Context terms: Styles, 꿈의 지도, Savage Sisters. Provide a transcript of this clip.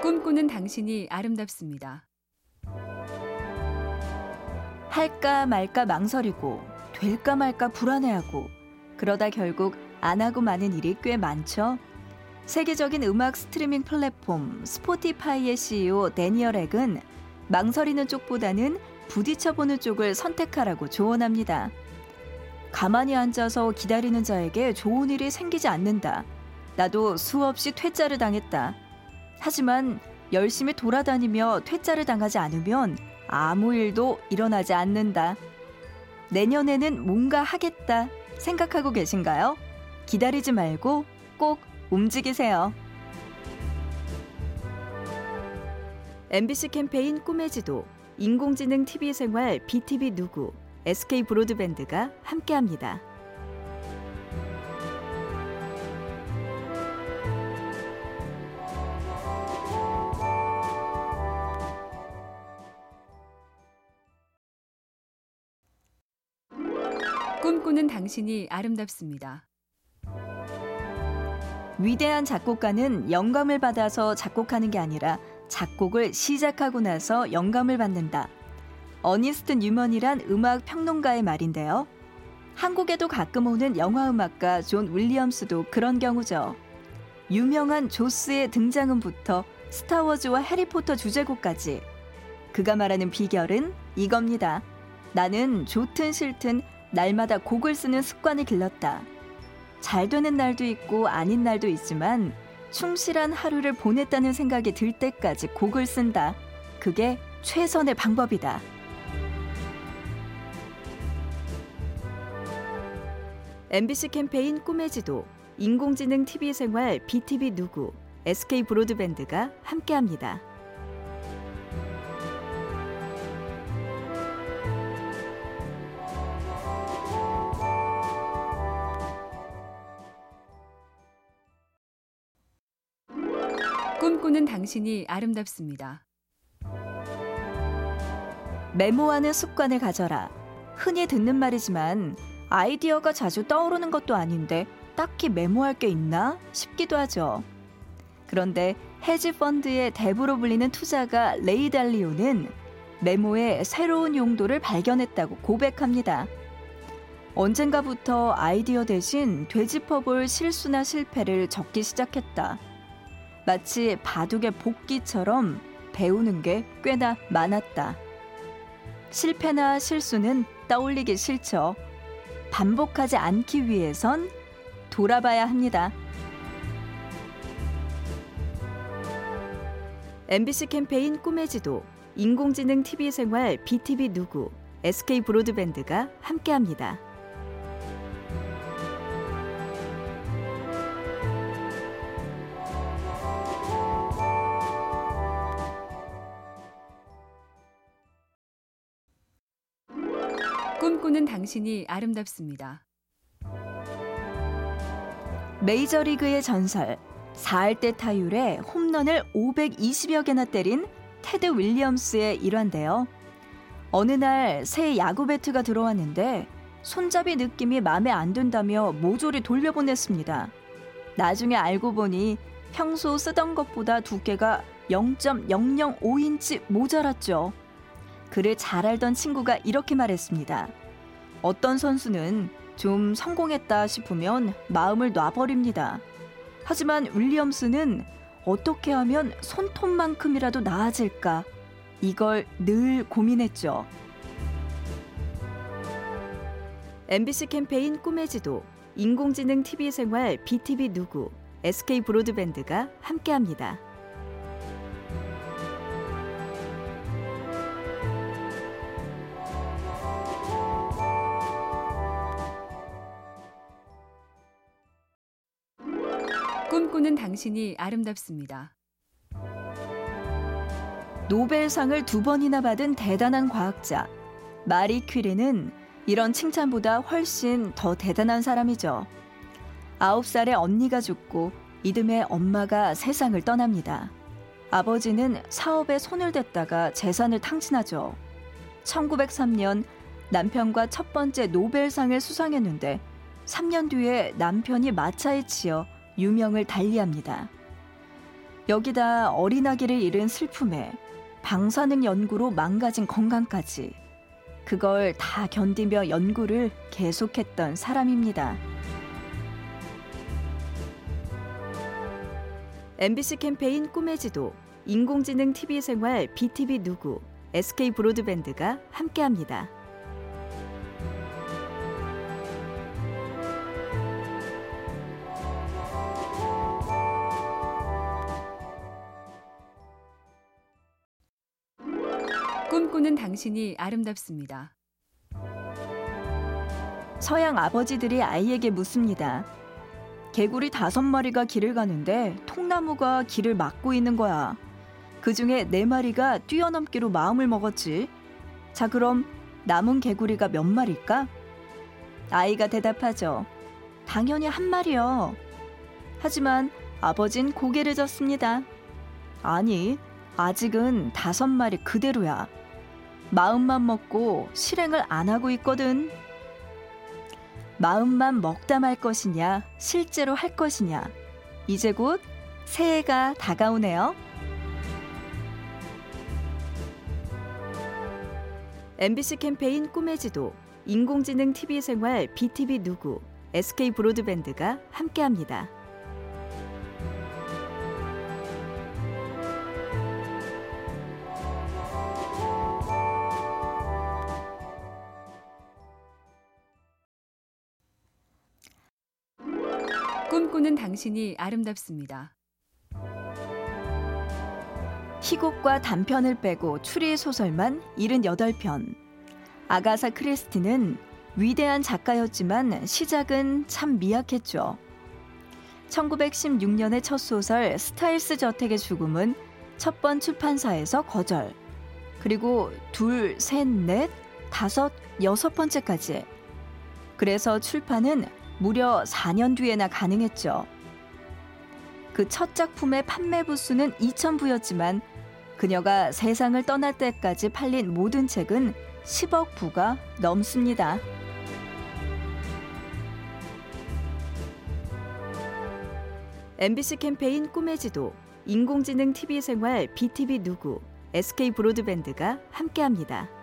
꿈꾸는 당신이 아름답습니다. 할까 말까 망설이고 될까 말까 불안해하고 그러다 결국 안 하고 마는 일이 꽤 많죠. 세계적인 음악 스트리밍 플랫폼 스포티파이의 CEO 데니얼 액은 망설이는 쪽보다는 부딪혀보는 쪽을 선택하라고 조언합니다. 가만히 앉아서 기다리는 자에게 좋은 일이 생기지 않는다. 나도 수없이 퇴짜를 당했다. 하지만 열심히 돌아다니며 퇴짜를 당하지 않으면 아무 일도 일어나지 않는다. 내년에는 뭔가 하겠다 생각하고 계신가요? 기다리지 말고 꼭 움직이세요. MBC 캠페인 꿈의 지도, 인공지능 TV 생활 BTV 누구, SK 브로드밴드가 함께합니다. 꿈꾸는 당신이 아름답습니다. 위대한 작곡가는 영감을 받아서 작곡하는 게 아니라 작곡을 시작하고 나서 영감을 받는다. 어니스트 뉴먼이란 음악 평론가의 말인데요. 한국에도 가끔 오는 영화음악가 존 윌리엄스도 그런 경우죠. 유명한 조스의 등장음부터 스타워즈와 해리포터 주제곡까지. 그가 말하는 비결은 이겁니다. 나는 좋든 싫든 날마다 곡을 쓰는 습관을 길렀다. 잘 되는 날도 있고 아닌 날도 있지만 충실한 하루를 보냈다는 생각이 들 때까지 곡을 쓴다. 그게 최선의 방법이다. MBC 캠페인 꿈의 지도, 인공지능 TV 생활 BTV 누구, SK 브로드밴드가 함께합니다. 꿈꾸는 당신이 아름답습니다. 메모하는 습관을 가져라. 흔히 듣는 말이지만 아이디어가 자주 떠오르는 것도 아닌데 딱히 메모할 게 있나 싶기도 하죠. 그런데 헤지펀드의 대부로 불리는 투자가 레이 달리오는 메모의 새로운 용도를 발견했다고 고백합니다. 언젠가부터 아이디어 대신 되짚어볼 실수나 실패를 적기 시작했다. 마치 바둑의 복기처럼 배우는 게 꽤나 많았다. 실패나 실수는 떠올리기 싫죠. 반복하지 않기 위해선 돌아봐야 합니다. MBC 캠페인 꿈의 지도, 인공지능 TV 생활 BTV 누구, SK 브로드밴드가 함께합니다. 꿈꾸는 당신이 아름답습니다. 메이저리그의 전설, 4할대 타율에 홈런을 520여 개나 때린 테드 윌리엄스의 일화인데요. 어느 날 새 야구 배트가 들어왔는데 손잡이 느낌이 마음에 안 든다며 모조리 돌려보냈습니다. 나중에 알고 보니 평소 쓰던 것보다 두께가 0.005인치 모자랐죠. 그를 잘 알던 친구가 이렇게 말했습니다. 어떤 선수는 좀 성공했다 싶으면 마음을 놔버립니다. 하지만 윌리엄스는 어떻게 하면 손톱만큼이라도 나아질까? 이걸 늘 고민했죠. MBC 캠페인 꿈의 지도, 인공지능 TV 생활 BTV 누구, SK 브로드밴드가 함께합니다. 꿈꾸는 당신이 아름답습니다. 노벨상을 2번이나 받은 대단한 과학자 마리 퀴리는 이런 칭찬보다 훨씬 더 대단한 사람이죠. 9살에 언니가 죽고 이듬해 엄마가 세상을 떠납니다. 아버지는 사업에 손을 댔다가 재산을 탕진하죠. 1903년 남편과 첫 번째 노벨상을 수상했는데 3년 뒤에 남편이 마차에 치여 유명을 달리합니다. 여기다 어린아기를 잃은 슬픔에 방사능 연구로 망가진 건강까지 그걸 다 견디며 연구를 계속했던 사람입니다. MBC 캠페인 꿈의 지도, 인공지능 TV 생활 BTV 누구, SK 브로드밴드가 함께합니다. 꿈꾸는 당신이 아름답습니다. 서양 아버지들이 아이에게 묻습니다. 개구리 5마리가 길을 가는데 통나무가 길을 막고 있는 거야. 그중에 4마리가 뛰어넘기로 마음을 먹었지. 자, 그럼 남은 개구리가 몇 마리일까? 아이가 대답하죠. 당연히 1마리요. 하지만 아버진 고개를 젓습니다. 아니, 아직은 5마리 그대로야. 마음만 먹고 실행을 안 하고 있거든. 마음만 먹다 말 것이냐, 실제로 할 것이냐. 이제 곧 새해가 다가오네요. MBC 캠페인 꿈의 지도, 인공지능 TV 생활 BTV 누구, SK 브로드밴드가 함께합니다. 꿈꾸는 당신이 아름답습니다. 희곡과 단편을 빼고 추리 소설만 78편. 아가사 크리스티는 위대한 작가였지만 시작은 참 미약했죠. 1916년의 첫 소설 스타일스 저택의 죽음은 첫 번 출판사에서 거절. 그리고 2, 3, 4, 5, 6번째까지. 그래서 출판은 무려 4년 뒤에나 가능했죠. 그 첫 작품의 판매 부수는 2,000부였지만 그녀가 세상을 떠날 때까지 팔린 모든 책은 10억 부가 넘습니다. MBC 캠페인 꿈의 지도, 인공지능 TV 생활 BTV 누구, SK 브로드밴드가 함께합니다.